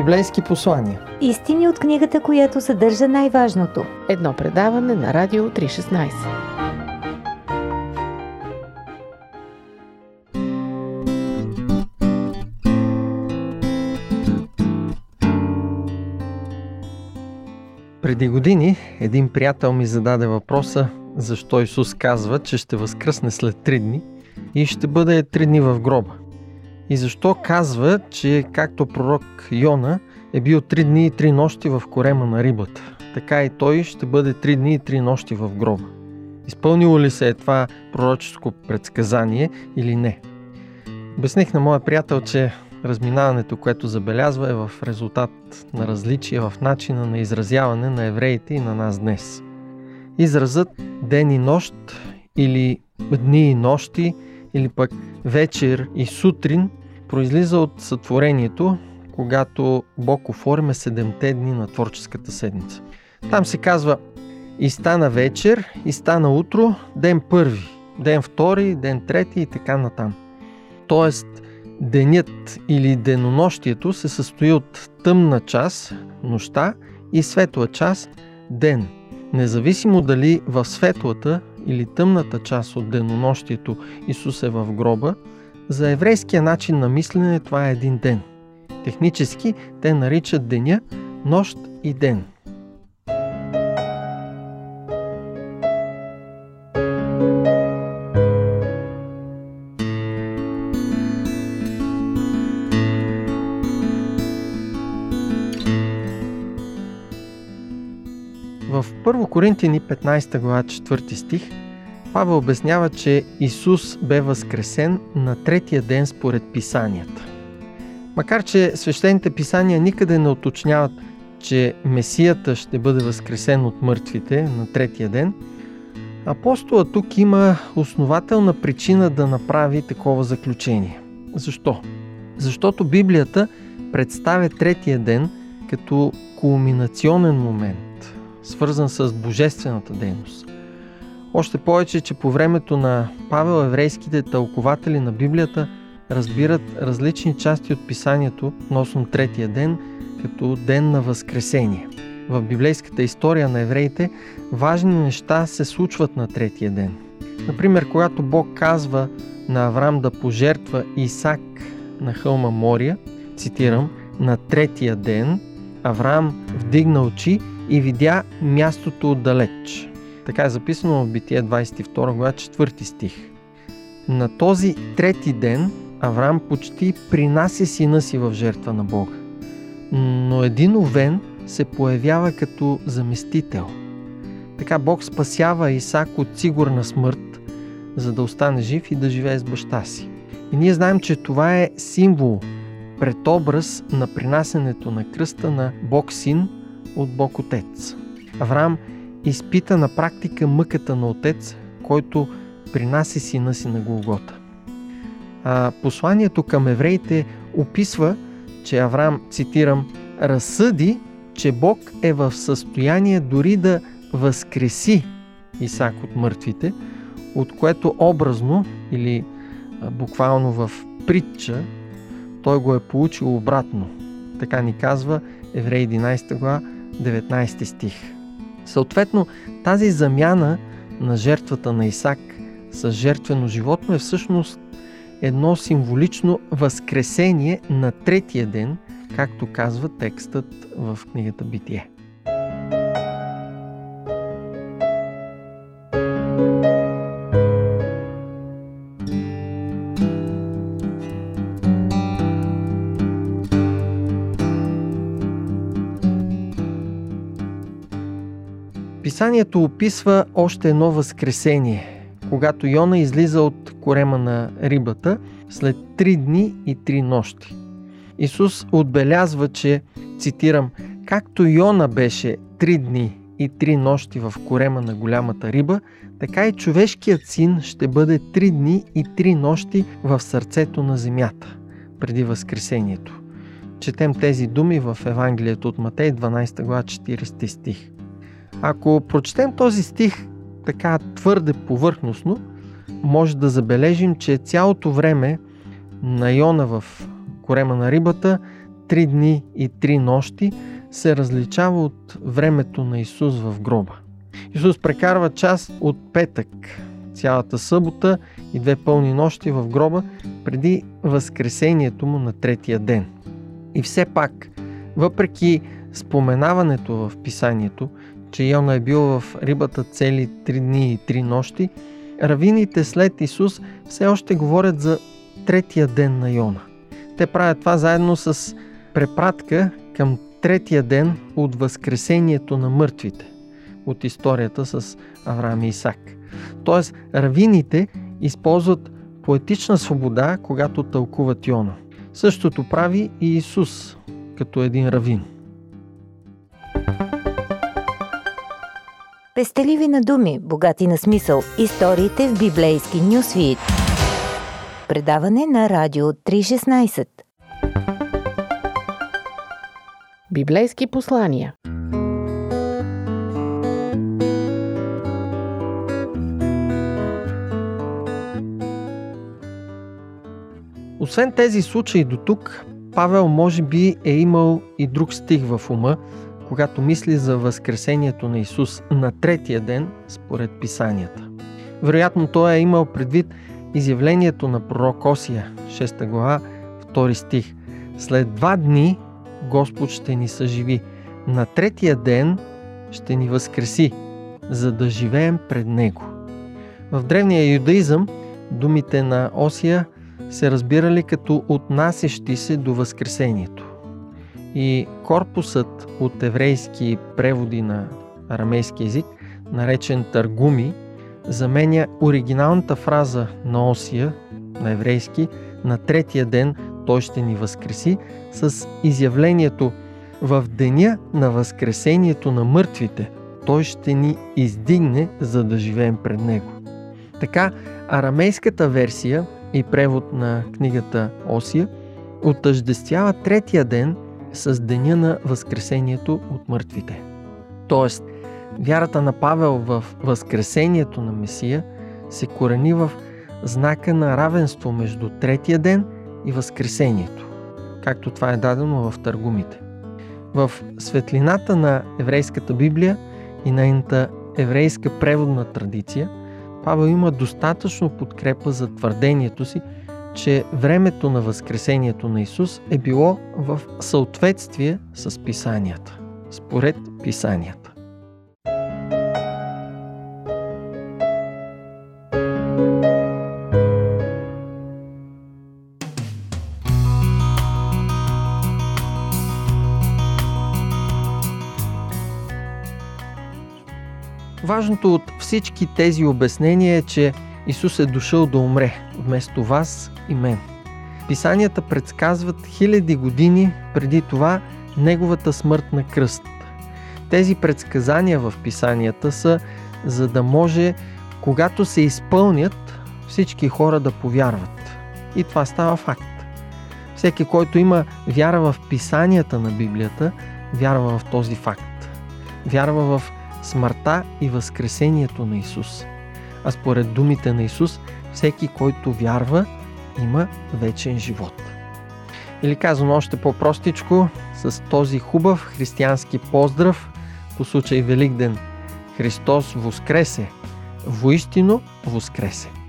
Библейски послания. Истини от книгата, която съдържа най-важното. Едно предаване на Радио 3.16. Преди години един приятел ми зададе въпроса, защо Исус казва, че ще възкръсне след 3 дни и ще бъде 3 дни в гроба. И защо казва, че както пророк Йона е бил 3 дни и 3 нощи в корема на рибата, така и той ще бъде 3 дни и 3 нощи в гроба. Изпълнило ли се е това пророческо предсказание или не? Обясних на моя приятел, че разминаването, което забелязва, е в резултат на различие в начина на изразяване на евреите и на нас днес. Изразът ден и нощ или дни и нощи или пък вечер и сутрин произлиза от сътворението, когато Бог оформя 7-те дни на творческата седмица. Там се казва и стана вечер, и стана утро, ден първи, ден втори, ден трети и така натам. Тоест, денят или денонощието се състои от тъмна част, нощта, и светла част, ден. Независимо дали в светлата или тъмната част от денонощието Исус е в гроба, за еврейския начин на мислене това е един ден. Технически те наричат деня нощ и ден. В Първо Коринтяни 15 глава 4 стих Павел обяснява, че Исус бе възкресен на третия ден според писанията. Макар че свещените писания никъде не уточняват, че Месията ще бъде възкресен от мъртвите на третия ден, апостола тук има основателна причина да направи такова заключение. Защо? Защото Библията представя третия ден като кулминационен момент, свързан с божествената дейност. Още повече, че по времето на Павел еврейските тълкователи на Библията разбират различни части от писанието относно третия ден като ден на възкресение. В библейската история на евреите важни неща се случват на третия ден. Например, когато Бог казва на Авраам да пожертва Исак на хълма Мория, цитирам, на третия ден Авраам вдигна очи и видя мястото отдалеч. Така е записано в Битие 22 глава 4 стих. На този трети ден Авраам почти принася сина си в жертва на Бога. Но един овен се появява като заместител. Така Бог спасява Исак от сигурна смърт, за да остане жив и да живее с баща си. И ние знаем, че това е символ, предобраз на принасенето на кръста на Бог син от Бог Отец. Авраам изпита на практика мъката на Отец, който принаси сина си на Голгота. А посланието към евреите описва, че Авраам, цитирам, разсъди, че Бог е в състояние дори да възкреси Исак от мъртвите, от което образно или буквално в притча той го е получил обратно. Така ни казва Евреи 11 глава 19 стих. Съответно, тази замяна на жертвата на Исак с жертвено животно е всъщност едно символично възкресение на третия ден, както казва текстът в книгата Битие. Писанието описва още едно възкресение, когато Йона излиза от корема на рибата след 3 дни и 3 нощи. Исус отбелязва, че, цитирам, както Йона беше 3 дни и 3 нощи в корема на голямата риба, така и човешкият син ще бъде 3 дни и 3 нощи в сърцето на земята, преди възкресението. Четем тези думи в Евангелието от Матей 12 глава 40 стих. Ако прочетем този стих така твърде повърхностно, може да забележим, че цялото време на Йона в корема на рибата 3 дни и 3 нощи се различава от времето на Исус в гроба. Исус прекарва част от петък, цялата събота и 2 пълни нощи в гроба преди възкресението му на третия ден. И все пак, въпреки споменаването в Писанието, че Йона е бил в рибата цели 3 дни и 3 нощи, равините след Исус все още говорят за третия ден на Йона. Те правят това заедно с препратка към третия ден от възкресението на мъртвите, от историята с Авраам и Исак. Тоест, равините използват поетична свобода, когато тълкуват Йона. Същото прави и Исус, като един равин. Пестеливи на думи, богати на смисъл. Историите в библейски нюсвит. Предаване на Радио 3.16. Библейски послания. Освен тези случаи до тук, Павел може би е имал и друг стих в ума, когато мисли за възкресението на Исус на третия ден, според писанията. Вероятно той е имал предвид изявлението на пророк Осия, 6 глава, 2 стих. След 2 дни Господ ще ни съживи, на третия ден ще ни възкреси, за да живеем пред Него. В древния юдаизъм думите на Осия се разбирали като отнасящи се до възкресението. И корпусът от еврейски преводи на арамейски език, наречен Таргуми, заменя оригиналната фраза на Осия, на еврейски, на третия ден той ще ни възкреси, с изявлението в деня на възкресението на мъртвите той ще ни издигне, за да живеем пред него. Така, арамейската версия и превод на книгата Осия отъждествява третия ден с деня на възкресението от мъртвите. Тоест, вярата на Павел в възкресението на Месия се корени в знака на равенство между третия ден и възкресението, както това е дадено в Таргумите. В светлината на еврейската Библия и нейната еврейска преводна традиция, Павел има достатъчно подкрепа за твърдението си, че времето на възкресението на Исус е било в съответствие с Писанията, според Писанията. Важното от всички тези обяснения е, че Исус е дошъл да умре вместо вас и мен. Писанията предсказват хиляди години преди това неговата смърт на кръст. Тези предсказания в писанията са, за да може, когато се изпълнят, всички хора да повярват. И това става факт. Всеки, който има вяра в писанията на Библията, вярва в този факт. Вярва в смъртта и възкресението на Исус. А според думите на Исус, всеки, който вярва, има вечен живот. Или казано още по-простичко, с този хубав християнски поздрав по случай Великден: Христос воскресе! Воистино воскресе!